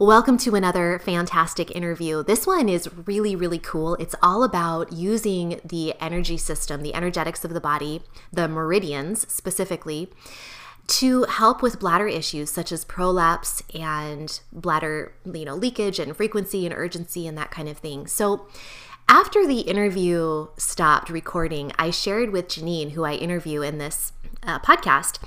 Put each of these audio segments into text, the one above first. Welcome to another fantastic interview. This one is really, really cool. It's all about using the energy system, the energetics of the body, the meridians specifically, to help with bladder issues such as prolapse and bladder, leakage and frequency and urgency and that kind of thing. So after the interview stopped recording, I shared with Janine, who I interview in this podcast,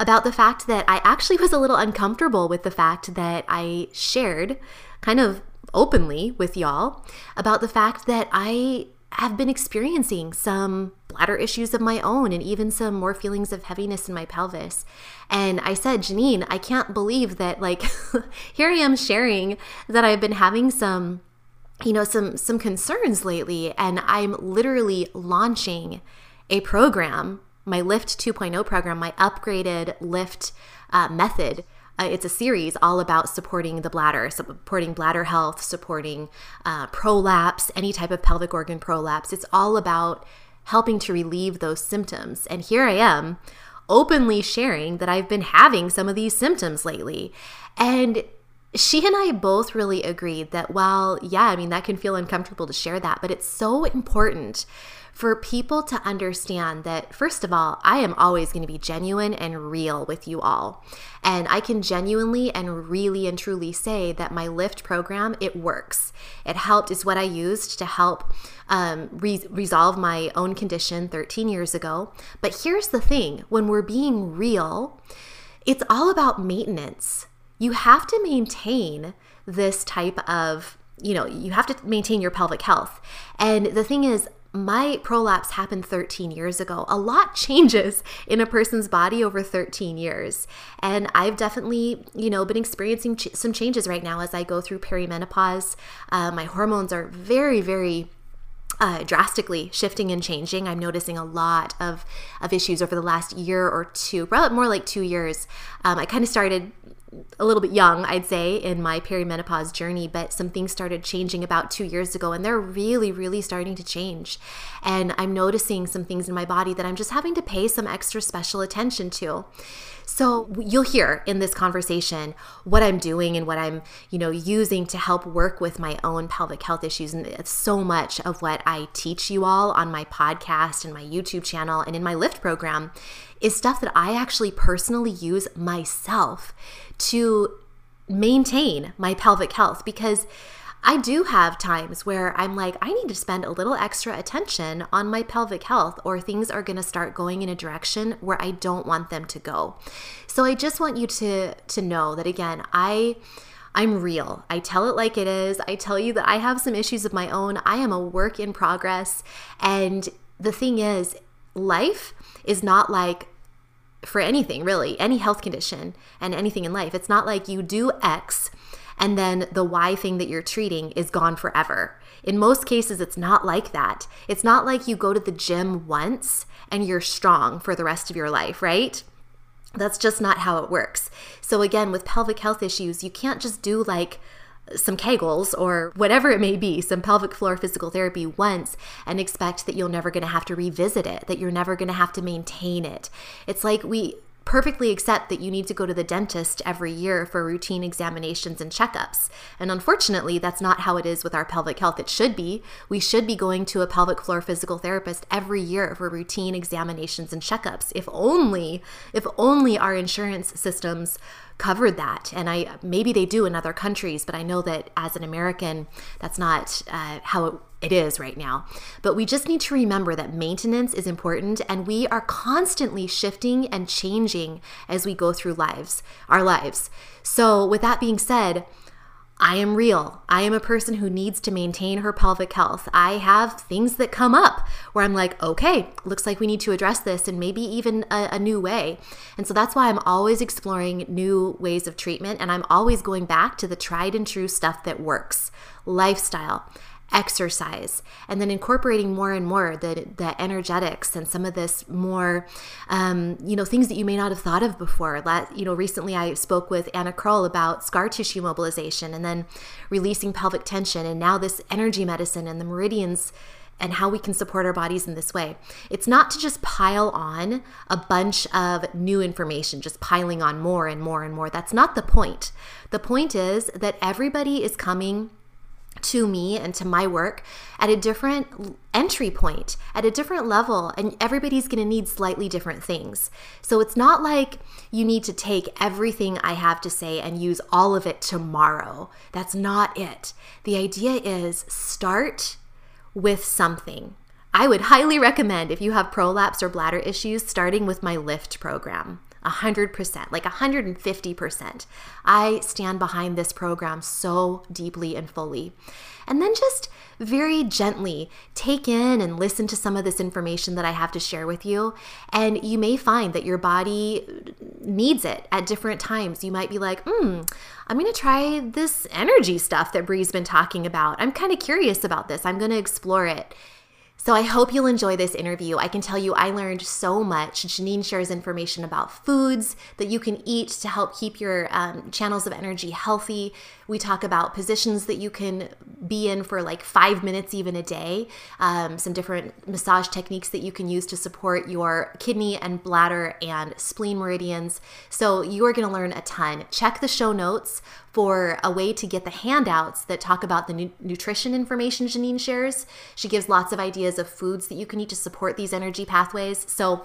about the fact that I actually was a little uncomfortable with the fact that I shared kind of openly with y'all about the fact that I have been experiencing some bladder issues of my own and even some more feelings of heaviness in my pelvis. And I said, Janine, I can't believe that here I am sharing that I've been having some, some concerns lately, and I'm literally launching a program, my Lift 2.0 program, my upgraded Lift method. It's a series all about supporting the bladder, supporting bladder health, supporting prolapse, any type of pelvic organ prolapse. It's all about helping to relieve those symptoms. And here I am openly sharing that I've been having some of these symptoms lately. And she and I both really agreed that while, that can feel uncomfortable to share that, but it's so important for people to understand that, first of all, I am always going to be genuine and real with you all. And I can genuinely and really and truly say that my Lift program, it works. It helped. It's what I used to help resolve my own condition 13 years ago. But here's the thing. When we're being real, it's all about maintenance. You have to maintain this type of, you have to maintain your pelvic health. And the thing is, my prolapse happened 13 years ago. A lot changes in a person's body over 13 years. And I've definitely, been experiencing some changes right now as I go through perimenopause. My hormones are very, very drastically shifting and changing. I'm noticing a lot of issues over the last year or two, probably more like 2 years. I kind of started a little bit young, I'd say, in my perimenopause journey, but some things started changing about 2 years ago, and they're really, really starting to change. And I'm noticing some things in my body that I'm just having to pay some extra special attention to. So you'll hear in this conversation what I'm doing and what I'm, using to help work with my own pelvic health issues. And it's so much of what I teach you all on my podcast and my YouTube channel and in my Lift program is stuff that I actually personally use myself to maintain my pelvic health, because I do have times where I'm like, I need to spend a little extra attention on my pelvic health, or things are going to start going in a direction where I don't want them to go. So I just want you to know that, again, I'm real. I tell it like it is. I tell you that I have some issues of my own. I am a work in progress. And the thing is, life is not like, for anything really, any health condition and anything in life, it's not like you do X and then the Y thing that you're treating is gone forever. In most cases, it's not like that. It's not like you go to the gym once and you're strong for the rest of your life, right? That's just not how it works. So again, with pelvic health issues, you can't just do like some Kegels or whatever it may be, some pelvic floor physical therapy once and expect that you're never going to have to revisit it, that you're never going to have to maintain it. It's like we perfectly accept that you need to go to the dentist every year for routine examinations and checkups. And unfortunately, that's not how it is with our pelvic health. It should be. We should be going to a pelvic floor physical therapist every year for routine examinations and checkups. If only our insurance systems covered that. And maybe they do in other countries, but I know that as an American, that's not how it is right now. But we just need to remember that maintenance is important, and we are constantly shifting and changing as we go through our lives. So with that being said, I am real. I am a person who needs to maintain her pelvic health. I have things that come up where I'm like, okay, looks like we need to address this in maybe even a new way. And so that's why I'm always exploring new ways of treatment, and I'm always going back to the tried and true stuff that works. Lifestyle, exercise, and then incorporating more and more the energetics and some of this more, things that you may not have thought of before. Recently I spoke with Anna Kroll about scar tissue mobilization and then releasing pelvic tension, and now this energy medicine and the meridians and how we can support our bodies in this way. It's not to just pile on a bunch of new information, just piling on more and more and more. That's not the point. The point is that everybody is coming to me and to my work at a different entry point, at a different level, and everybody's going to need slightly different things. So it's not like you need to take everything I have to say and use all of it tomorrow. That's not it. The idea is start with something. I would highly recommend, if you have prolapse or bladder issues, starting with my Lift program. 100%, like 150%. I stand behind this program so deeply and fully. And then just very gently take in and listen to some of this information that I have to share with you. And you may find that your body needs it at different times. You might be like, I'm going to try this energy stuff that Brie's been talking about. I'm kind of curious about this. I'm going to explore it. So I hope you'll enjoy this interview. I can tell you I learned so much. Janine shares information about foods that you can eat to help keep your channels of energy healthy. We talk about positions that you can be in for like 5 minutes even a day, some different massage techniques that you can use to support your kidney and bladder and spleen meridians. So you are going to learn a ton. Check the show notes for a way to get the handouts that talk about the nutrition information Janine shares. She gives lots of ideas of foods that you can eat to support these energy pathways. So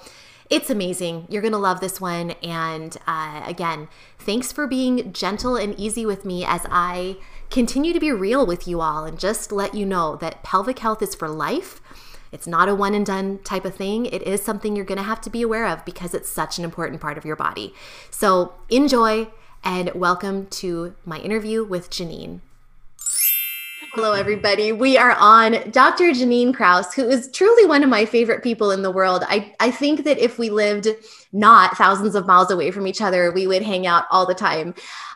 it's amazing. You're going to love this one. And again, thanks for being gentle and easy with me as I continue to be real with you all and just let you know that pelvic health is for life. It's not a one and done type of thing. It is something you're going to have to be aware of because it's such an important part of your body. So enjoy. And welcome to my interview with Janine. Hello, everybody. We are on Dr. Janine Krause, who is truly one of my favorite people in the world. I think that if we lived not thousands of miles away from each other, we would hang out all the time.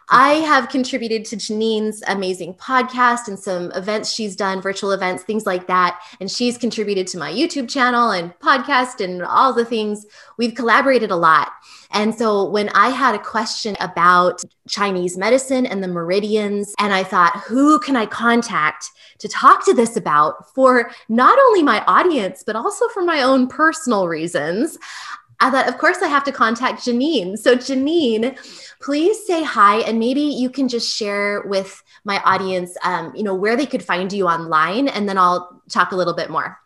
I have contributed to Janine's amazing podcast and some events she's done, virtual events, things like that. And she's contributed to my YouTube channel and podcast and all the things. We've collaborated a lot. And so when I had a question about Chinese medicine and the meridians, and I thought, who can I contact to talk to this about for not only my audience, but also for my own personal reasons? I thought, of course, I have to contact Janine. So Janine, please say hi, and maybe you can just share with my audience, where they could find you online, and then I'll talk a little bit more.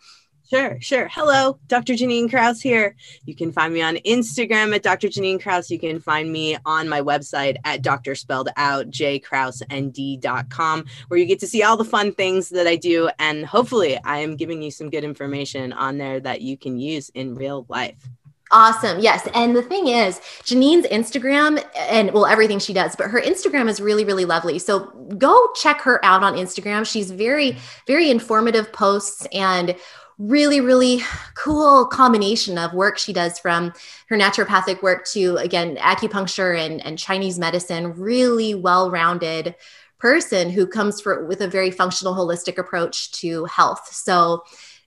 Sure. Hello, Dr. Janine Krause here. You can find me on Instagram at Dr. Janine Krause. You can find me on my website at drspelledoutjkrausnd.com, where you get to see all the fun things that I do. And hopefully I am giving you some good information on there that you can use in real life. Awesome. Yes. And the thing is, Janine's Instagram and everything she does, but her Instagram is really, really lovely. So go check her out on Instagram. She's very, very informative posts and really, really cool combination of work she does, from her naturopathic work to, again, acupuncture and Chinese medicine. Really well-rounded person who comes with a very functional, holistic approach to health. So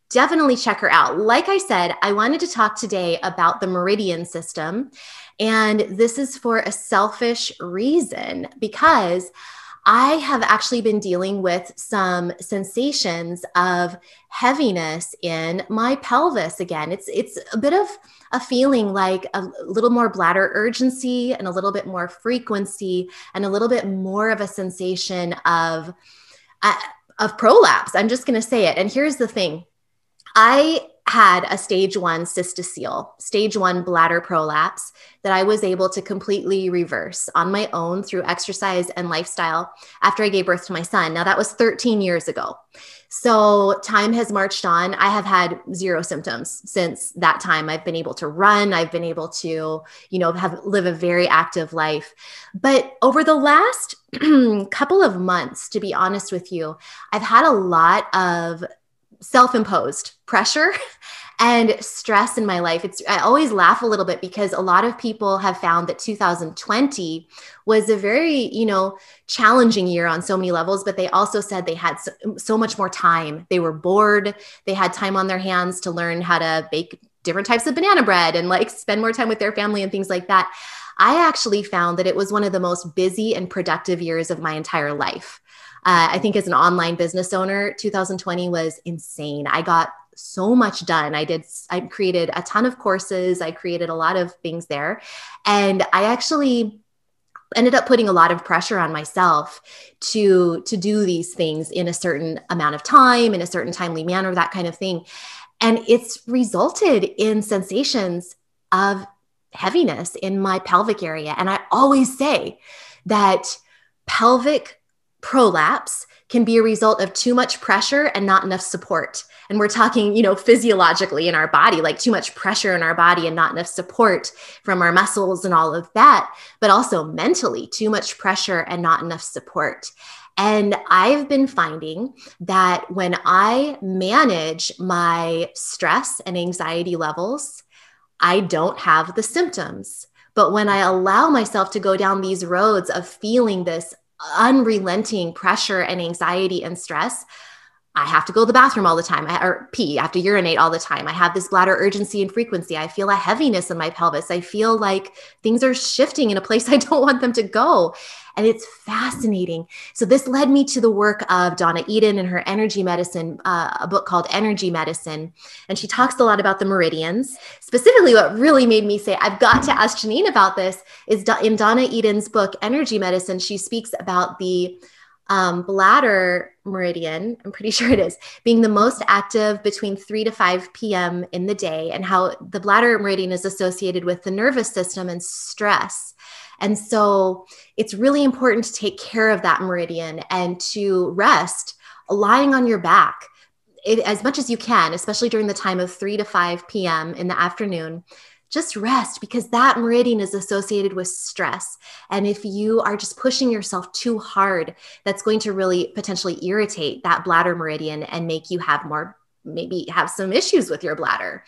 definitely check her out. Like I said, I wanted to talk today about the meridian system, and this is for a selfish reason, because I have actually been dealing with some sensations of heaviness in my pelvis again. It's a bit of a feeling like a little more bladder urgency and a little bit more frequency and a little bit more of a sensation of prolapse. I'm just going to say it. And here's the thing. I had a stage 1 cystocele, stage 1 bladder prolapse that I was able to completely reverse on my own through exercise and lifestyle after I gave birth to my son. Now that was 13 years ago. So time has marched on. I have had 0 symptoms since that time. I've been able to run. I've been able to, live a very active life. But over the last couple of months, to be honest with you, I've had a lot of self-imposed pressure and stress in my life. I always laugh a little bit because a lot of people have found that 2020 was a very, challenging year on so many levels, but they also said they had so much more time. They were bored. They had time on their hands to learn how to bake different types of banana bread and spend more time with their family and things like that. I actually found that it was one of the most busy and productive years of my entire life. I think as an online business owner, 2020 was insane. I got so much done. I created a ton of courses. I created a lot of things there. And I actually ended up putting a lot of pressure on myself to do these things in a certain amount of time, in a certain timely manner, that kind of thing. And it's resulted in sensations of heaviness in my pelvic area. And I always say that pelvic prolapse can be a result of too much pressure and not enough support. And we're talking, physiologically in our body, too much pressure in our body and not enough support from our muscles and all of that, but also mentally, too much pressure and not enough support. And I've been finding that when I manage my stress and anxiety levels, I don't have the symptoms. But when I allow myself to go down these roads of feeling this unrelenting pressure and anxiety and stress, I have to go to the bathroom all the time, or pee, I have to urinate all the time. I have this bladder urgency and frequency. I feel a heaviness in my pelvis. I feel like things are shifting in a place I don't want them to go. And it's fascinating. So this led me to the work of Donna Eden and her Energy Medicine, a book called Energy Medicine. And she talks a lot about the meridians. Specifically, what really made me say, I've got to ask Janine about this, is in Donna Eden's book, Energy Medicine, she speaks about the bladder meridian, I'm pretty sure it is, being the most active between 3 to 5 p.m. in the day, and how the bladder meridian is associated with the nervous system and stress. And so it's really important to take care of that meridian and to rest lying on your back as much as you can, especially during the time of 3 to 5 p.m. in the afternoon. Just rest, because that meridian is associated with stress. And if you are just pushing yourself too hard, that's going to really potentially irritate that bladder meridian and make you maybe have some issues with your bladder.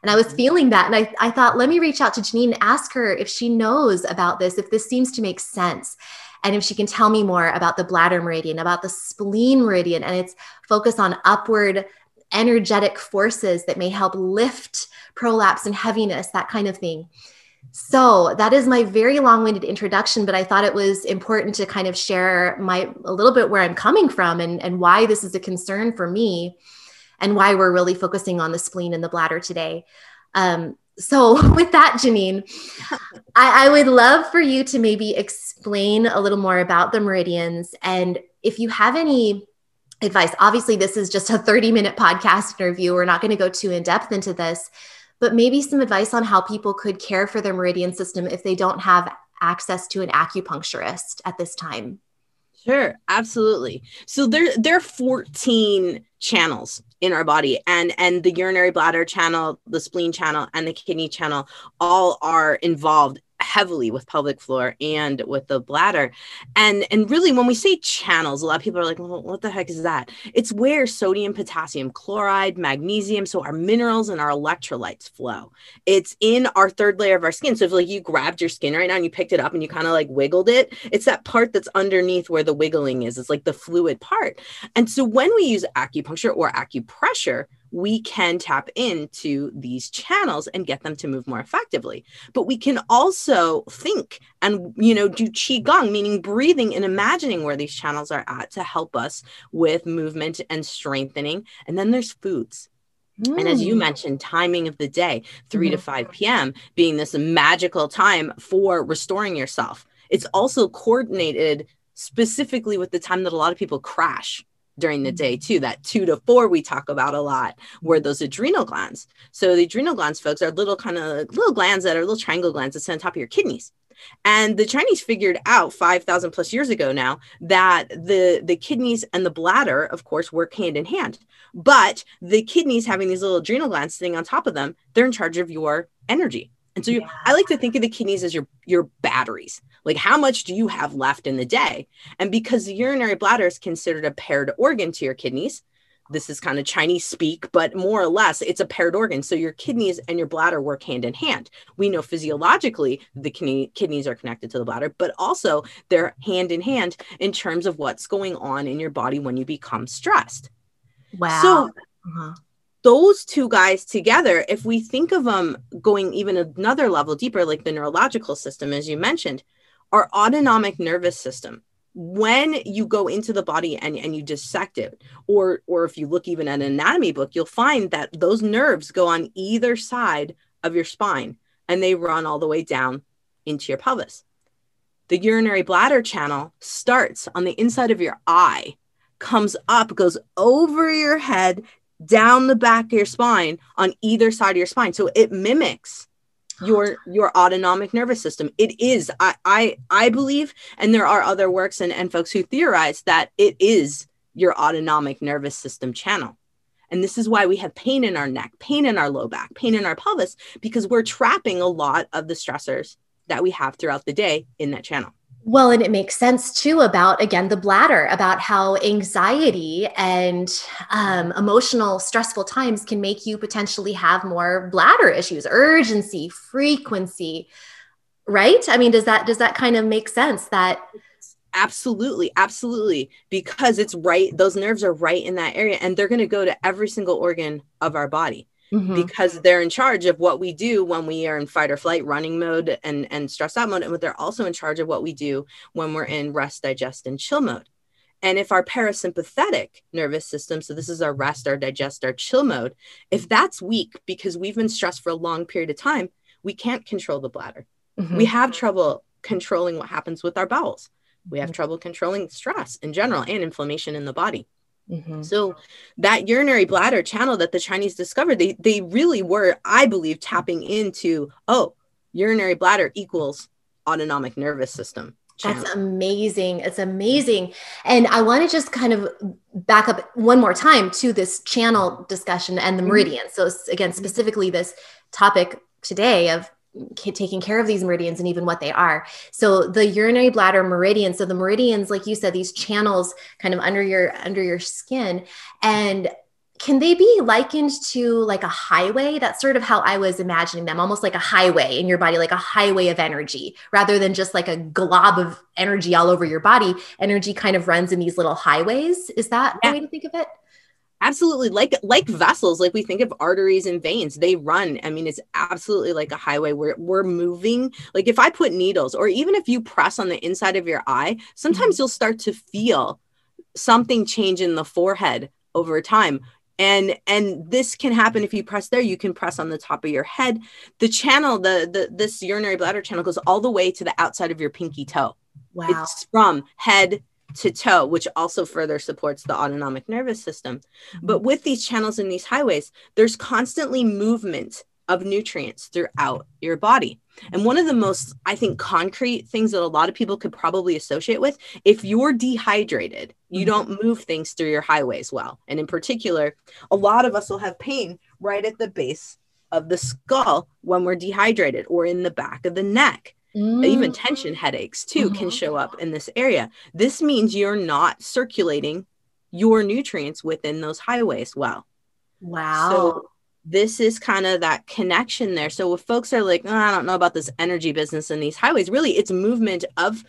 And I was feeling that. And I thought, let me reach out to Janine and ask her if she knows about this, if this seems to make sense. And if she can tell me more about the bladder meridian, about the spleen meridian, and its focus on upward energetic forces that may help lift prolapse and heaviness, that kind of thing. So that is my very long-winded introduction, but I thought it was important to kind of share a little bit where I'm coming from and why this is a concern for me and why we're really focusing on the spleen and the bladder today. So with that, Janine, I would love for you to maybe explain a little more about the meridians. And if you have any advice. Obviously, this is just a 30-minute podcast interview. We're not going to go too in-depth into this, but maybe some advice on how people could care for their meridian system if they don't have access to an acupuncturist at this time. Sure, absolutely. So there are 14 channels in our body, and the urinary bladder channel, the spleen channel, and the kidney channel all are involved heavily with pelvic floor and with the bladder. And really, when we say channels, a lot of people are like, well, what the heck is that? It's where sodium, potassium, chloride, magnesium, so our minerals and our electrolytes flow. It's in our third layer of our skin. So if you grabbed your skin right now and you picked it up and you kind of wiggled it, it's that part that's underneath where the wiggling is. It's the fluid part. And so when we use acupuncture or acupressure, we can tap into these channels and get them to move more effectively. But we can also think and, do qigong, meaning breathing and imagining where these channels are at to help us with movement and strengthening. And then there's foods. And as you mentioned, timing of the day, 3 to 5 p.m. being this magical time for restoring yourself. It's also coordinated specifically with the time that a lot of people crash. during the day too. That 2 to 4 we talk about a lot were those adrenal glands. So the adrenal glands, folks, are little kind of little glands that are little triangle glands that's on top of your kidneys. And the Chinese figured out 5,000 plus years ago now that the kidneys and the bladder, of course, work hand in hand. But the kidneys having these little adrenal glands sitting on top of them, they're in charge of your energy. And so I like to think of the kidneys as your batteries. Like, how much do you have left in the day? And because the urinary bladder is considered a paired organ to your kidneys, this is kind of Chinese speak, but more or less, it's a paired organ. So your kidneys and your bladder work hand in hand. We know physiologically the kidneys are connected to the bladder, but also they're hand in hand in terms of what's going on in your body when you become stressed. Wow. So those two guys together, if we think of them going even another level deeper, like the neurological system, as you mentioned, our autonomic nervous system, when you go into the body and you dissect it, or if you look even at an anatomy book, you'll find that those nerves go on either side of your spine and they run all the way down into your pelvis. The urinary bladder channel starts on the inside of your eye, comes up, goes over your head, down the back of your spine, on either side of your spine. So it mimics your autonomic nervous system. It is, I believe, and there are other works and folks who theorize that it is your autonomic nervous system channel. And this is why we have pain in our neck, pain in our low back, pain in our pelvis, because we're trapping a lot of the stressors that we have throughout the day in that channel. Well, and it makes sense too about, again, the bladder, about how anxiety and emotional stressful times can make you potentially have more bladder issues, urgency, frequency, right? I mean, does that kind of make sense that? Absolutely. Absolutely. Because it's right. Those nerves are right in that area and they're going to go to every single organ of our body. Mm-hmm. Because they're in charge of what we do when we are in fight or flight, running mode and stress out mode. And they're also in charge of what we do when we're in rest, digest, and chill mode. And if our parasympathetic nervous system, so this is our rest, our digest, our chill mode, if that's weak because we've been stressed for a long period of time, we can't control the bladder. Mm-hmm. We have trouble controlling what happens with our bowels. We have trouble controlling stress in general and inflammation in the body. Mm-hmm. So that urinary bladder channel that the Chinese discovered, they really were, I believe, tapping into, urinary bladder equals autonomic nervous system channel. That's amazing. It's amazing. And I want to just kind of back up one more time to this channel discussion and the meridians. So again, specifically this topic today of taking care of these meridians and even what they are. So the urinary bladder meridian. So the meridians, like you said, these channels kind of under your skin, and can they be likened to like a highway? That's sort of how I was imagining them, almost like a highway in your body, like a highway of energy, rather than just like a glob of energy all over your body. Energy kind of runs in these little highways. Is that the way to think of it? Absolutely. Like vessels, like we think of arteries and veins, they run. I mean, it's absolutely like a highway where we're moving. Like if I put needles, or even if you press on the inside of your eye, sometimes you'll start to feel something change in the forehead over time. And this can happen if you press there. You can press on the top of your head. The channel, this urinary bladder channel goes all the way to the outside of your pinky toe. Wow. It's from head to toe, which also further supports the autonomic nervous system. But with these channels and these highways, there's constantly movement of nutrients throughout your body. And one of the most, I think, concrete things that a lot of people could probably associate with, if you're dehydrated, you don't move things through your highways well. And in particular, a lot of us will have pain right at the base of the skull when we're dehydrated, or in the back of the neck. Even tension headaches too can show up in this area. This means you're not circulating your nutrients within those highways well. Wow. So this is kind of that connection there. So if folks are like, I don't know about this energy business and these highways, really it's movement of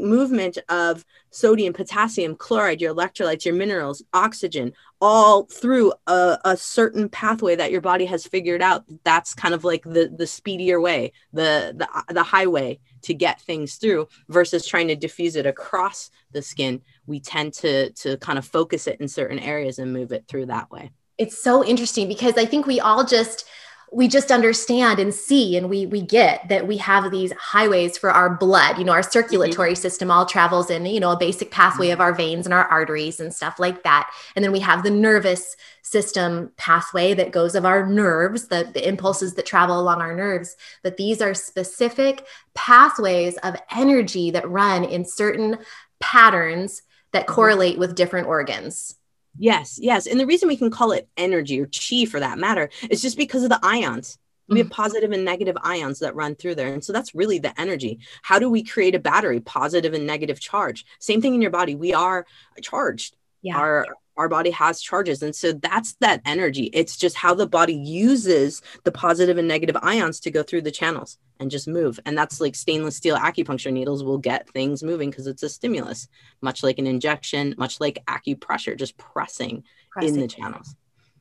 movement of sodium, potassium, chloride, your electrolytes, your minerals, oxygen, all through a certain pathway that your body has figured out. That's kind of like the speedier way, the highway to get things through, versus trying to diffuse it across the skin. We tend to kind of focus it in certain areas and move it through that way. It's so interesting because I think we all just we just understand and see, and we get that we have these highways for our blood, you know, our circulatory system all travels in, you know, a basic pathway of our veins and our arteries and stuff like that. And then we have the nervous system pathway that goes of our nerves, the impulses that travel along our nerves. But these are specific pathways of energy that run in certain patterns that correlate with different organs. Yes. Yes. And the reason we can call it energy or chi for that matter, is just because of the ions. We have positive and negative ions that run through there. And so that's really the energy. How do we create a battery? Positive and negative charge. Same thing in your body. We are charged. Yeah. Our body has charges. And so that's that energy. It's just how the body uses the positive and negative ions to go through the channels and just move. And that's like stainless steel acupuncture needles will get things moving because it's a stimulus, much like an injection, much like acupressure, just pressing in the channels.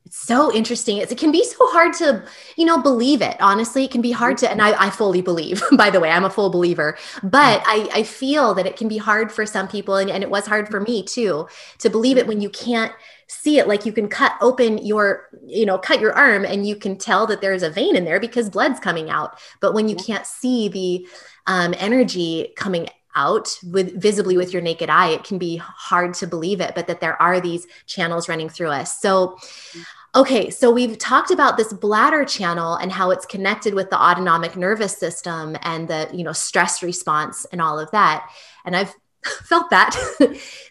It's so interesting. It can be so hard to, you know, believe it. Honestly, it can be hard to, and I fully believe, by the way, I'm a full believer, but I feel that it can be hard for some people. And it was hard for me too, to believe it when you can't see it. Like you can cut open your, you know, cut your arm and you can tell that there's a vein in there because blood's coming out. But when you can't see the energy coming out visibly with your naked eye, it can be hard to believe it, but that there are these channels running through us. So, okay. So we've talked about this bladder channel and how it's connected with the autonomic nervous system and the, you know, stress response and all of that. And I've felt that.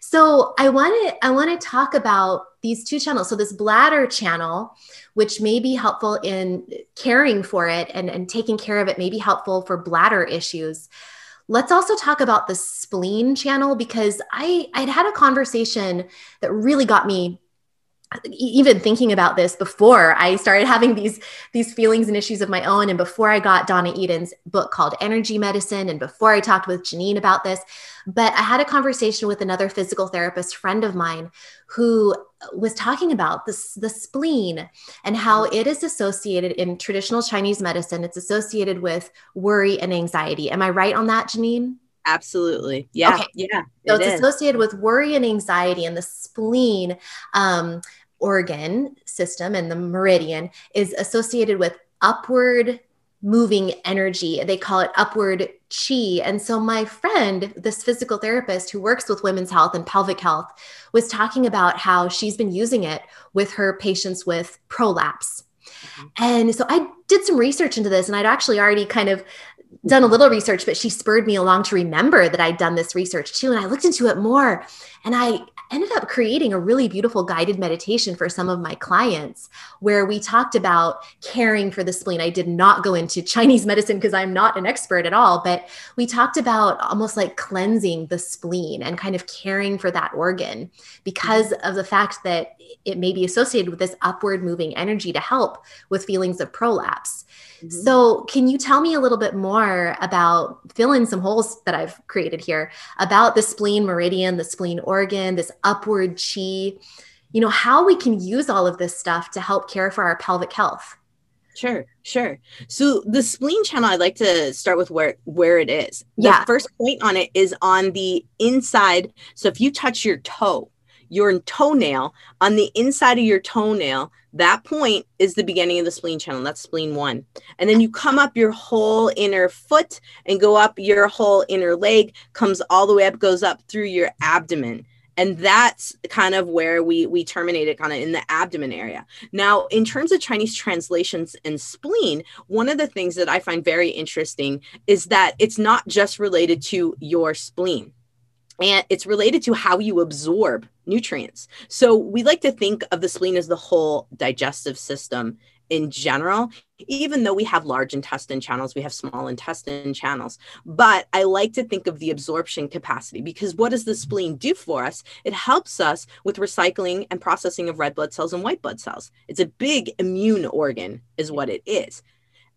So I want to talk about these two channels. So this bladder channel, which may be helpful in caring for it and taking care of it, may be helpful for bladder issues. Let's also talk about the spleen channel, because I'd had a conversation that really got me even thinking about this before I started having these feelings and issues of my own. And before I got Donna Eden's book called Energy Medicine, and before I talked with Janine about this, but I had a conversation with another physical therapist friend of mine who was talking about the spleen and how it is associated in traditional Chinese medicine. It's associated with worry and anxiety. Am I right on that, Janine? Absolutely. Yeah. Okay. Yeah. So it's associated with worry and anxiety, and the spleen organ system and the meridian is associated with upward moving energy. They call it upward chi. And so my friend, this physical therapist who works with women's health and pelvic health, was talking about how she's been using it with her patients with prolapse. And so I did some research into this, and I'd actually already kind of done a little research, but she spurred me along to remember that I'd done this research too. And I looked into it more, and I ended up creating a really beautiful guided meditation for some of my clients where we talked about caring for the spleen. I did not go into Chinese medicine because I'm not an expert at all, but we talked about almost like cleansing the spleen and kind of caring for that organ because of the fact that it may be associated with this upward moving energy to help with feelings of prolapse. So can you tell me a little bit more about, fill in some holes that I've created here, about the spleen meridian, the spleen organ, this upward chi, you know, how we can use all of this stuff to help care for our pelvic health? Sure. So the spleen channel, I'd like to start with where it is. The first point on it is on the inside. So if you touch your toe, your toenail, on the inside of your toenail, that point is the beginning of the spleen channel. That's spleen one. And then you come up your whole inner foot and go up your whole inner leg, comes all the way up, goes up through your abdomen. And that's kind of where we terminate it, kind of in the abdomen area. Now, in terms of Chinese translations and spleen, one of the things that I find very interesting is that it's not just related to your spleen. And it's related to how you absorb nutrients. So we like to think of the spleen as the whole digestive system in general, even though we have large intestine channels, we have small intestine channels. But I like to think of the absorption capacity, because what does the spleen do for us? It helps us with recycling and processing of red blood cells and white blood cells. It's a big immune organ is what it is.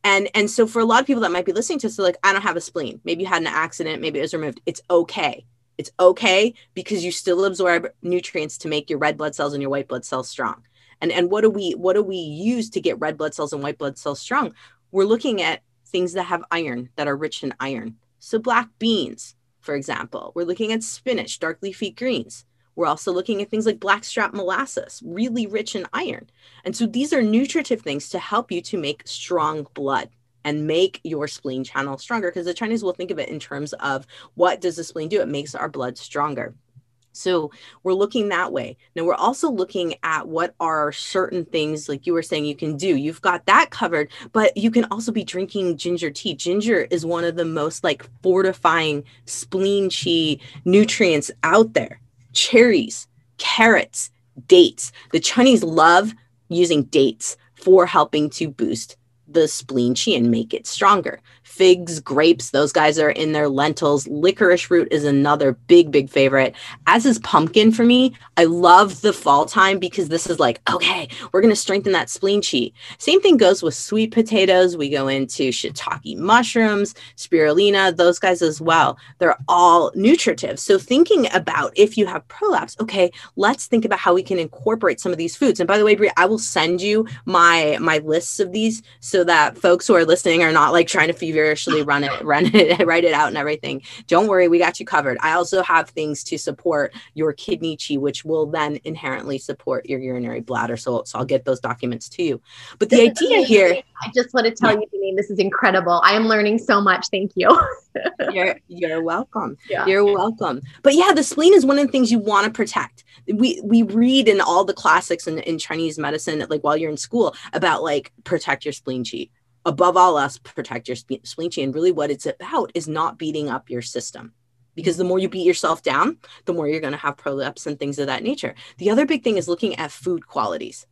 And so for a lot of people that might be listening to this, they're like, I don't have a spleen. Maybe you had an accident. Maybe it was removed. It's okay. It's okay because you still absorb nutrients to make your red blood cells and your white blood cells strong. And what do we use to get red blood cells and white blood cells strong? We're looking at things that have iron, that are rich in iron. So black beans, for example. We're looking at spinach, dark leafy greens. We're also looking at things like blackstrap molasses, really rich in iron. And so these are nutritive things to help you to make strong blood and make your spleen channel stronger, because the Chinese will think of it in terms of, what does the spleen do? It makes our blood stronger. So we're looking that way. Now, we're also looking at what are certain things, like you were saying, you can do. You've got that covered, but you can also be drinking ginger tea. Ginger is one of the most like fortifying spleen chi nutrients out there. Cherries, carrots, dates. The Chinese love using dates for helping to boost the spleen chi and make it stronger. Figs, grapes, those guys are in their lentils. Licorice root is another big, big favorite, as is pumpkin for me. I love the fall time because this is like, okay, we're going to strengthen that spleen chi. Same thing goes with sweet potatoes. We go into shiitake mushrooms, spirulina, those guys as well. They're all nutritive. So thinking about if you have prolapse, okay, let's think about how we can incorporate some of these foods. And by the way, Brie, I will send you my lists of these so that folks who are listening are not like trying to feverishly run it, write it out and everything. Don't worry, we got you covered. I also have things to support your kidney chi, which will then inherently support your urinary bladder. So I'll get those documents to you. But the idea here, I just want to tell you, Janine, this is incredible. I am learning so much. Thank you. You're welcome. Yeah. You're welcome. But yeah, the spleen is one of the things you want to protect. We read in all the classics in Chinese medicine, like while you're in school, about like protect your spleen chi. Above all else, protect your spleen chi. And really what it's about is not beating up your system, because the more you beat yourself down, the more you're going to have prolapse and things of that nature. The other big thing is looking at food qualities.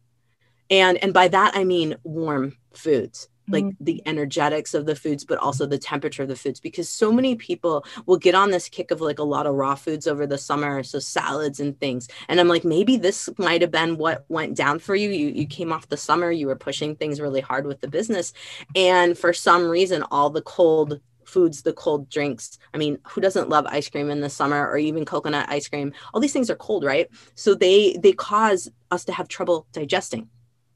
And by that, I mean warm foods, like the energetics of the foods, but also the temperature of the foods, because so many people will get on this kick of like a lot of raw foods over the summer. So salads and things. And I'm like, maybe this might've been what went down for you. You came off the summer, you were pushing things really hard with the business. And for some reason, all the cold foods, the cold drinks. I mean, who doesn't love ice cream in the summer, or even coconut ice cream? All these things are cold, right? So they cause us to have trouble digesting.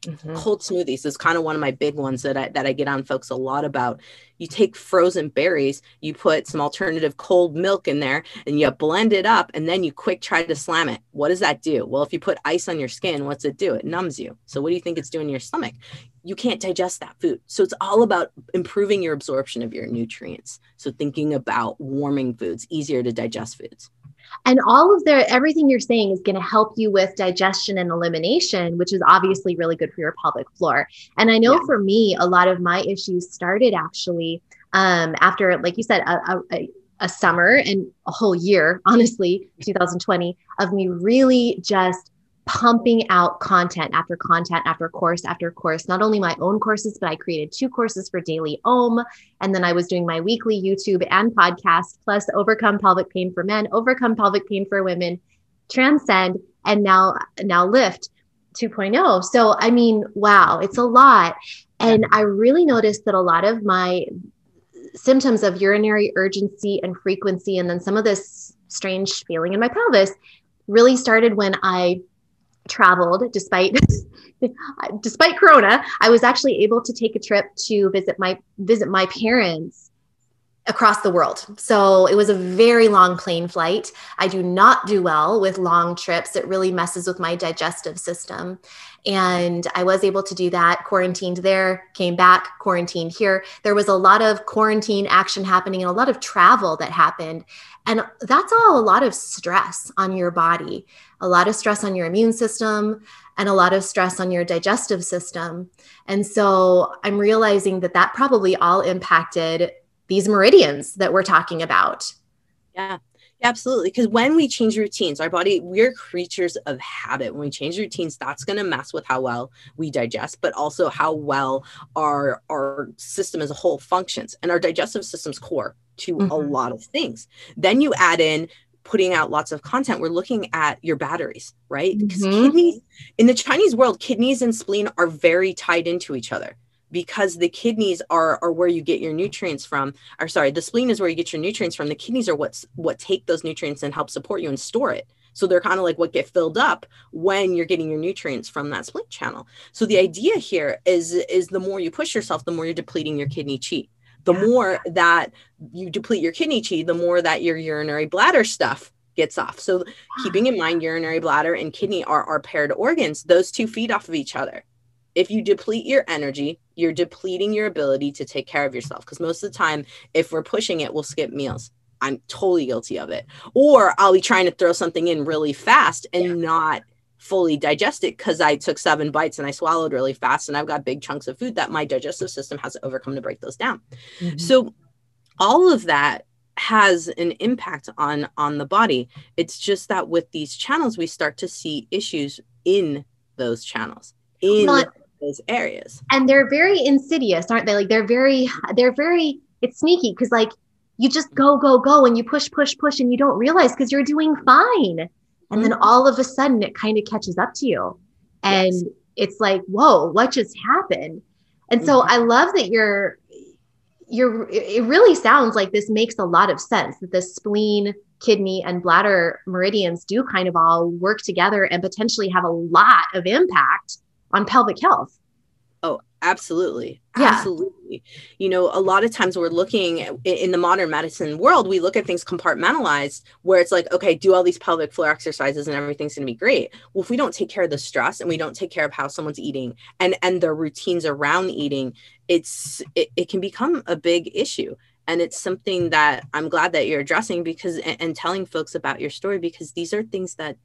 Mm-hmm. Cold smoothies is kind of one of my big ones that I get on folks a lot about. You take frozen berries, you put some alternative cold milk in there, and you blend it up, and then you quick try to slam it. What does that do? Well, if you put ice on your skin, what's it do? It numbs you. So what do you think it's doing to your stomach? You can't digest that food. So it's all about improving your absorption of your nutrients. So thinking about warming foods, easier to digest foods. And everything you're saying is going to help you with digestion and elimination, which is obviously really good for your pelvic floor. And I know for me, a lot of my issues started actually after, like you said, a summer and a whole year, honestly, 2020, of me really just pumping out content, after course, not only my own courses, but I created 2 courses for Daily OM. And then I was doing my weekly YouTube and podcast, plus Overcome Pelvic Pain for Men, Overcome Pelvic Pain for Women, Transcend, and now Lift 2.0. So, I mean, wow, it's a lot. And I really noticed that a lot of my symptoms of urinary urgency and frequency, and then some of this strange feeling in my pelvis, really started when I traveled. Despite Corona, I was actually able to take a trip to visit my parents across the world. So it was a very long plane flight. I do not do well with long trips. It really messes with my digestive system. And I was able to do that, quarantined there, came back, quarantined here. There was a lot of quarantine action happening and a lot of travel that happened. And that's all a lot of stress on your body, a lot of stress on your immune system, and a lot of stress on your digestive system. And so I'm realizing that probably all impacted these meridians that we're talking about. Yeah. Absolutely. Because when we change routines, we're creatures of habit. When we change routines, that's going to mess with how well we digest, but also how well our system as a whole functions. And our digestive system's core to a lot of things. Then you add in putting out lots of content. We're looking at your batteries, right? Because kidneys, in the Chinese world, kidneys and spleen are very tied into each other. Because the kidneys are where you get your nutrients from, the spleen is where you get your nutrients from. The kidneys are what take those nutrients and help support you and store it. So they're kind of like what get filled up when you're getting your nutrients from that spleen channel. So the idea here is the more you push yourself, the more you're depleting your kidney chi. The more that you deplete your kidney chi, the more that your urinary bladder stuff gets off. So keeping in mind, urinary bladder and kidney are our paired organs. Those two feed off of each other. If you deplete your energy, you're depleting your ability to take care of yourself. Because most of the time, if we're pushing it, we'll skip meals. I'm totally guilty of it. Or I'll be trying to throw something in really fast and not fully digest it because I took 7 bites and I swallowed really fast. And I've got big chunks of food that my digestive system has to overcome to break those down. Mm-hmm. So all of that has an impact on the body. It's just that with these channels, we start to see issues in those channels, in those areas. And they're very insidious, aren't they? Like they're very, it's sneaky. Cause like you just go, and you push, and you don't realize cause you're doing fine. And then all of a sudden it kind of catches up to you and it's like, whoa, what just happened? And so I love that it really sounds like this makes a lot of sense that the spleen, kidney, and bladder meridians do kind of all work together and potentially have a lot of impact on pelvic health. Oh, absolutely. Absolutely. Yeah. You know, a lot of times we're looking in the modern medicine world, we look at things compartmentalized where it's like, okay, do all these pelvic floor exercises and everything's going to be great. Well, if we don't take care of the stress and we don't take care of how someone's eating and their routines around eating, it can become a big issue. And it's something that I'm glad that you're addressing because, and telling folks about your story, because these are things that,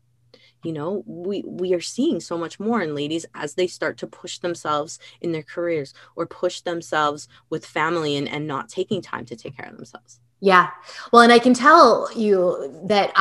you know, we are seeing so much more in ladies as they start to push themselves in their careers or push themselves with family and not taking time to take care of themselves. Yeah. Well, and I can tell you that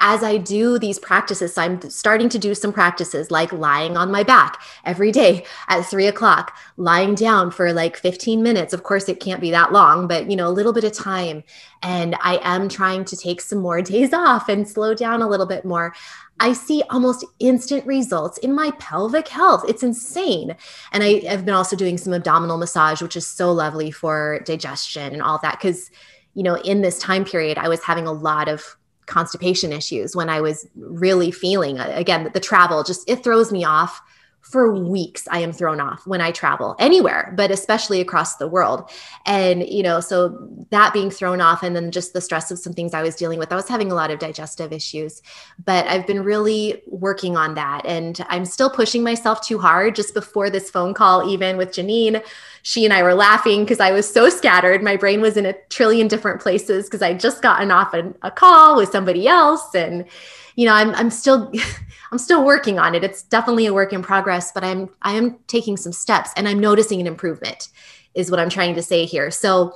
as I do these practices, I'm starting to do some practices like lying on my back every day at 3:00, lying down for like 15 minutes. Of course, it can't be that long, but you know, a little bit of time. And I am trying to take some more days off and slow down a little bit more. I see almost instant results in my pelvic health. It's insane. And I have been also doing some abdominal massage, which is so lovely for digestion and all that. Cause you know, in this time period, I was having a lot of constipation issues when I was really feeling, again, the travel just, it throws me off for weeks. I am thrown off when I travel anywhere, but especially across the world. And, you know, so that being thrown off and then just the stress of some things I was dealing with, I was having a lot of digestive issues, but I've been really working on that. And I'm still pushing myself too hard. Just before this phone call, even with Janine, she and I were laughing because I was so scattered. My brain was in 1 trillion different places because I'd just gotten off a call with somebody else. And, you know, I'm still working on it. It's definitely a work in progress, but I am taking some steps and I'm noticing an improvement is what I'm trying to say here. So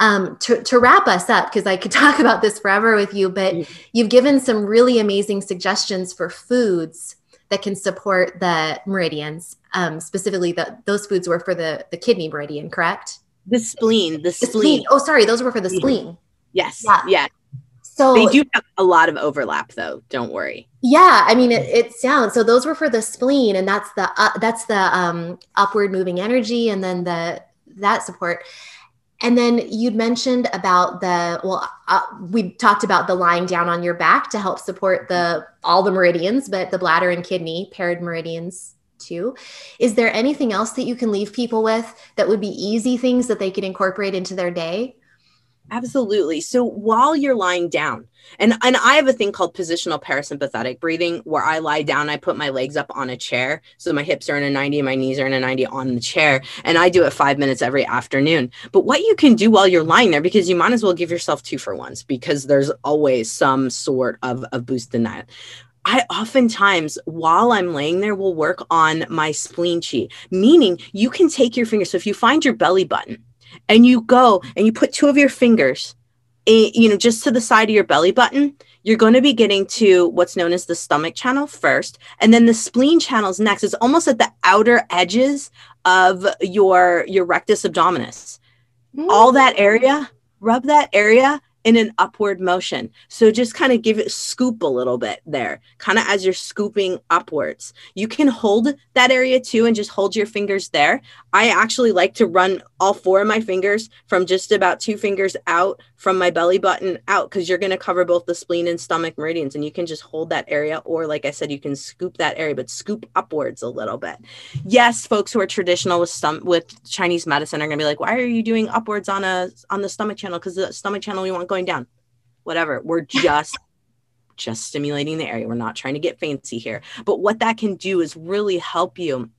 to wrap us up, because I could talk about this forever with you, but you've given some really amazing suggestions for foods that can support the meridians, specifically those foods were for the kidney meridian, correct? The spleen. Oh, sorry. Those were for the spleen. Yes. Yeah. Yeah. So they do have a lot of overlap though. Don't worry. Yeah. I mean, it sounds, so those were for the spleen and that's the upward moving energy. And then that support. And then you'd mentioned about we talked about the lying down on your back to help support all the meridians, but the bladder and kidney paired meridians too. Is there anything else that you can leave people with that would be easy things that they could incorporate into their day? Absolutely. So while you're lying down, and I have a thing called positional parasympathetic breathing where I lie down, I put my legs up on a chair. So my hips are in a 90, my knees are in a 90 on the chair. And I do it 5 minutes every afternoon. But what you can do while you're lying there, because you might as well give yourself 2 for 1s because there's always some sort of boost in that. I oftentimes, while I'm laying there, will work on my spleen chi, meaning you can take your fingers. So if you find your belly button, and you go and you put 2 of your fingers, you know, just to the side of your belly button, you're going to be getting to what's known as the stomach channel first. And then the spleen channel's next. It's almost at the outer edges of your rectus abdominis. All that area, rub that area in an upward motion. So just kind of give it scoop a little bit there, kind of as you're scooping upwards. You can hold that area too and just hold your fingers there. I actually like to run all 4 of my fingers from just about 2 fingers out from my belly button out because you're going to cover both the spleen and stomach meridians and you can just hold that area. Or like I said, you can scoop that area, but scoop upwards a little bit. Yes, folks who are traditional with Chinese medicine are going to be like, why are you doing upwards on the stomach channel? Because the stomach channel we want going down, whatever. We're just just stimulating the area. We're not trying to get fancy here, but what that can do is really help you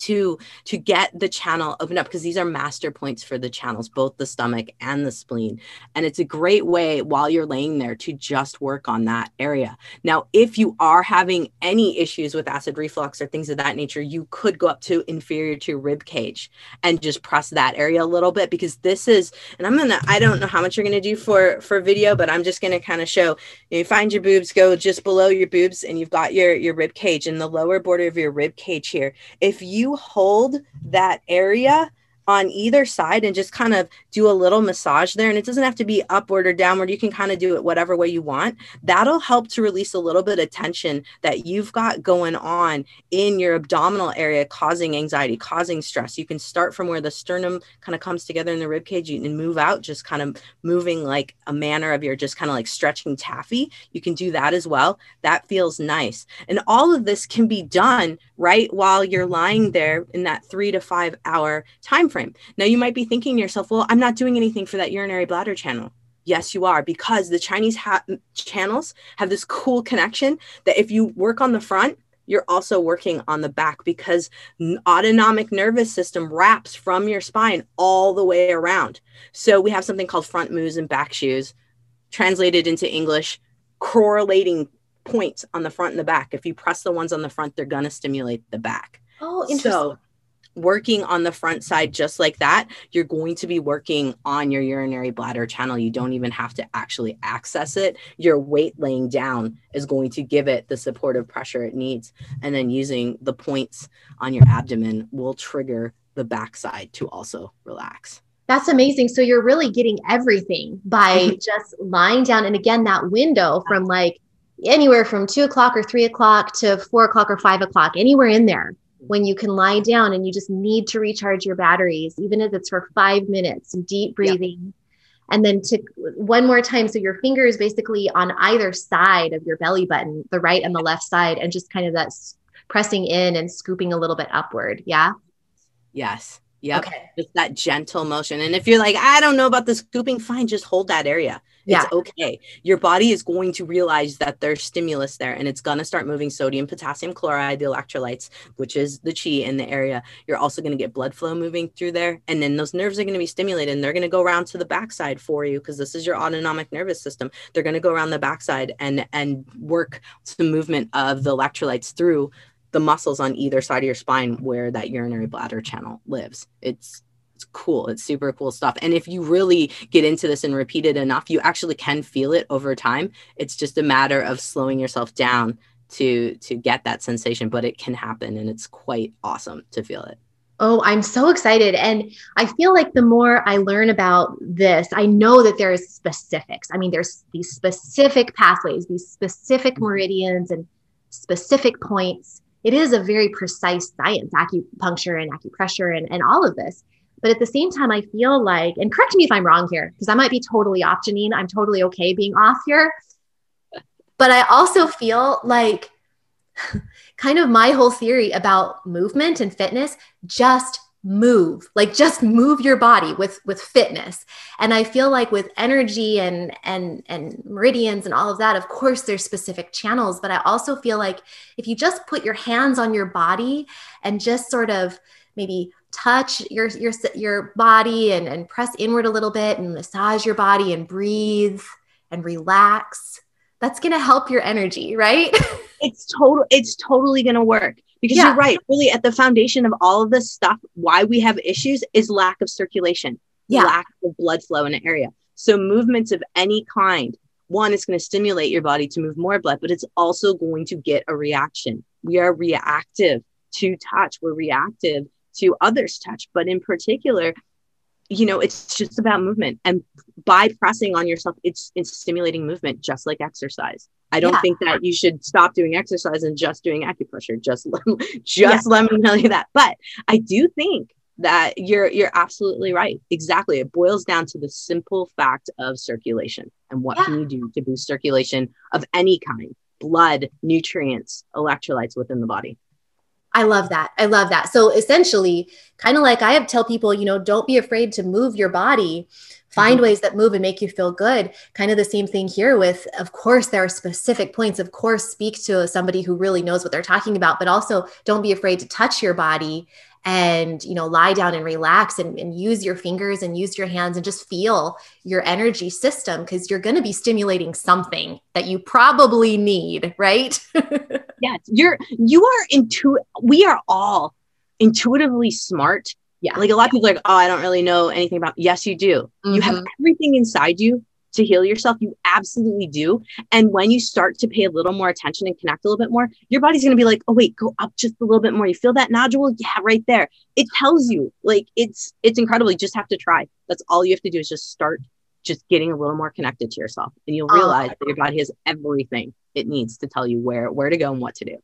to get the channel opened up, because these are master points for the channels, both the stomach and the spleen. And it's a great way while you're laying there to just work on that area. Now, if you are having any issues with acid reflux or things of that nature, you could go up to inferior to your rib cage and just press that area a little bit, because this is, and I don't know how much you're going to do for video, but I'm just going to kind of show, you find your boobs, go just below your boobs, and you've got your rib cage and the lower border of your rib cage here. If you hold that area on either side and just kind of do a little massage there. And it doesn't have to be upward or downward. You can kind of do it whatever way you want. That'll help to release a little bit of tension that you've got going on in your abdominal area, causing anxiety, causing stress. You can start from where the sternum kind of comes together in the rib cage and move out, just kind of moving like a manner of your just kind of like stretching taffy. You can do that as well. That feels nice. And all of this can be done right while you're lying there in that 3 to 5 hour time frame. Now, you might be thinking to yourself, well, I'm not doing anything for that urinary bladder channel. Yes, you are, because the Chinese channels have this cool connection that if you work on the front, you're also working on the back, because autonomic nervous system wraps from your spine all the way around. So we have something called front moos and back shoes, translated into English, correlating points on the front and the back. If you press the ones on the front, they're going to stimulate the back. Oh, interesting. So, working on the front side just like that, you're going to be working on your urinary bladder channel. You don't even have to actually access it. Your weight laying down is going to give it the supportive pressure it needs. And then using the points on your abdomen will trigger the backside to also relax. That's amazing. So you're really getting everything by just lying down. And again, that window from like anywhere from 2 o'clock or 3 o'clock to 4 o'clock or 5 o'clock, anywhere in there, when you can lie down and you just need to recharge your batteries, even if it's for 5 minutes, deep breathing. Yep. And then to one more time. So your finger is basically on either side of your belly button, the right and the left side, and just kind of that pressing in and scooping a little bit upward. Yeah. Yes. Yep. Okay. Just that gentle motion. And if you're like, I don't know about the scooping, fine, just hold that area. Yeah. It's okay. Your body is going to realize that there's stimulus there, and it's going to start moving sodium, potassium chloride, the electrolytes, which is the chi in the area. You're also going to get blood flow moving through there. And then those nerves are going to be stimulated, and they're going to go around to the backside for you, because this is your autonomic nervous system. They're going to go around the backside and work the movement of the electrolytes through the muscles on either side of your spine where that urinary bladder channel lives. It's cool. It's super cool stuff. And if you really get into this and repeat it enough, you actually can feel it over time. It's just a matter of slowing yourself down to get that sensation, but it can happen, and it's quite awesome to feel it. Oh, I'm so excited. And I feel like the more I learn about this, I know that there is specifics. I mean, there's these specific pathways, these specific meridians and specific points. It is a very precise science, acupuncture and acupressure and all of this. But at the same time, I feel like, and correct me if I'm wrong here, because I might be totally off, Janine. I'm totally okay being off here. But I also feel like kind of my whole theory about movement and fitness, just move, like just move your body with fitness. And I feel like with energy and meridians and all of that, of course there's specific channels, but I also feel like if you just put your hands on your body and just sort of maybe touch your body and press inward a little bit and massage your body and breathe and relax, that's going to help your energy, right? It's totally going to work. Because you're right, really at the foundation of all of this stuff, why we have issues is lack of circulation, lack of blood flow in an area. So movements of any kind, one, it's going to stimulate your body to move more blood, but it's also going to get a reaction. We are reactive to touch. We're reactive to others' touch. But in particular, you know, it's just about movement. And by pressing on yourself, it's stimulating movement, just like exercise. I don't think that you should stop doing exercise and just doing acupressure. Let me tell you that. But I do think that you're absolutely right. Exactly. It boils down to the simple fact of circulation and what can you do to boost circulation of any kind, blood, nutrients, electrolytes within the body. I love that. I love that. So essentially, kind of like I tell people, you know, don't be afraid to move your body. Find mm-hmm. ways that move and make you feel good. Kind of the same thing here with, of course, there are specific points. Of course, speak to somebody who really knows what they're talking about, but also don't be afraid to touch your body and, you know, lie down and relax and use your fingers and use your hands and just feel your energy system, because you're going to be stimulating something that you probably need, right? Yes. We are all intuitively smart. Yeah. Like a lot of people are like, oh, I don't really know anything about. Yes, you do. Mm-hmm. You have everything inside you to heal yourself. You absolutely do. And when you start to pay a little more attention and connect a little bit more, your body's going to be like, oh wait, go up just a little bit more. You feel that nodule? Yeah, right there. It tells you, like, it's incredible. You just have to try. That's all you have to do, is just start just getting a little more connected to yourself. And you'll realize that your body has everything it needs to tell you where to go and what to do.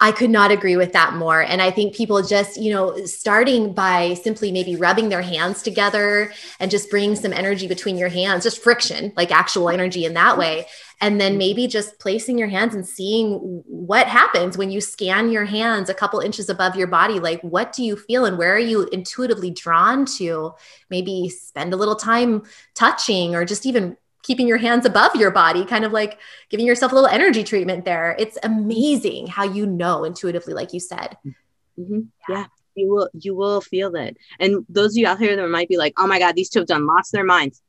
I could not agree with that more. And I think people just, you know, starting by simply maybe rubbing their hands together and just bringing some energy between your hands, just friction, like actual energy in that way. And then maybe just placing your hands and seeing what happens when you scan your hands a couple inches above your body. Like, what do you feel and where are you intuitively drawn to? Maybe spend a little time touching, or just even keeping your hands above your body, kind of like giving yourself a little energy treatment there. It's amazing how, you know, intuitively, like you said. Mm-hmm. Yeah. You will feel it. And those of you out here that might be like, oh my God, these two have lost their minds.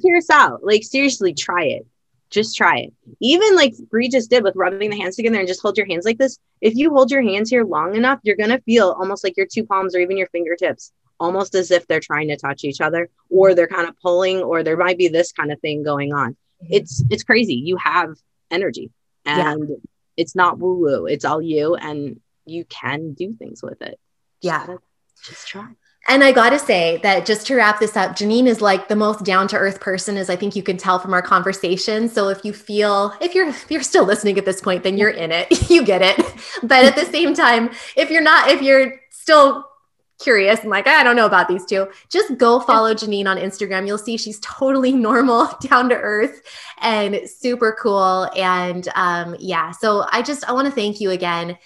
Hear us out. Like, seriously, try it. Just try it. Even like Brie just did with rubbing the hands together and just hold your hands like this. If you hold your hands here long enough, you're going to feel almost like your two palms or even your fingertips, almost as if they're trying to touch each other, or they're kind of pulling, or there might be this kind of thing going on. Mm-hmm. It's crazy. You have energy, and it's not woo woo. It's all you, and you can do things with it. Just try. And I got to say that, just to wrap this up, Janine is like the most down to earth person, as I think you can tell from our conversation. So if you're still listening at this point, then you're in it, you get it. But at the same time, if you're still curious and like, I don't know about these two, just go follow Janine on Instagram. You'll see she's totally normal, down to earth, and super cool. And so I want to thank you again.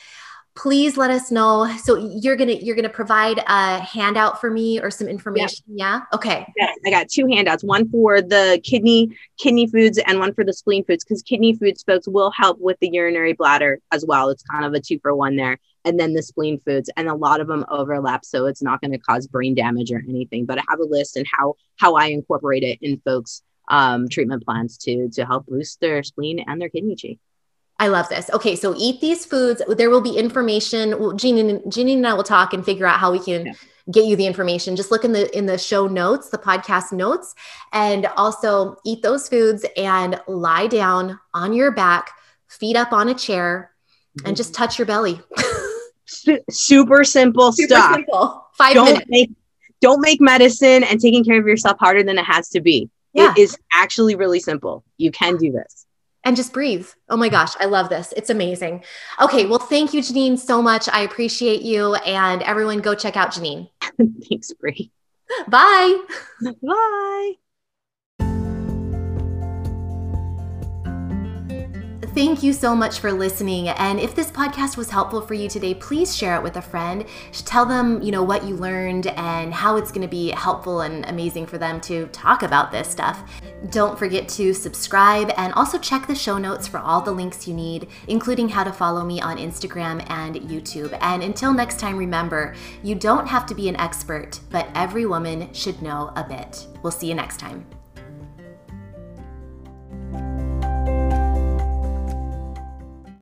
Please let us know. So you're going to provide a handout for me or some information. Yeah. Okay. Yeah, I got two handouts, one for the kidney foods and one for the spleen foods, because kidney foods folks will help with the urinary bladder as well. It's kind of a 2-for-1 there. And then the spleen foods, and a lot of them overlap. So it's not going to cause brain damage or anything, but I have a list and how I incorporate it in folks' treatment plans to help boost their spleen and their kidney chi. I love this. Okay. So eat these foods. There will be information. Janine and I will talk and figure out how we can get you the information. Just look in the show notes, the podcast notes, and also eat those foods and lie down on your back, feet up on a chair, and just touch your belly. Super simple stuff. Simple. 5 minutes. Don't make medicine and taking care of yourself harder than it has to be. Yeah. It is actually really simple. You can do this. And just breathe. Oh my gosh. I love this. It's amazing. Okay. Well, thank you, Janine, so much. I appreciate you, and everyone go check out Janine. Thanks, Brie. Bye. Bye. Thank you so much for listening. And if this podcast was helpful for you today, please share it with a friend. Tell them, you know, what you learned and how it's going to be helpful and amazing for them to talk about this stuff. Don't forget to subscribe, and also check the show notes for all the links you need, including how to follow me on Instagram and YouTube. And until next time, remember, you don't have to be an expert, but every woman should know a bit. We'll see you next time.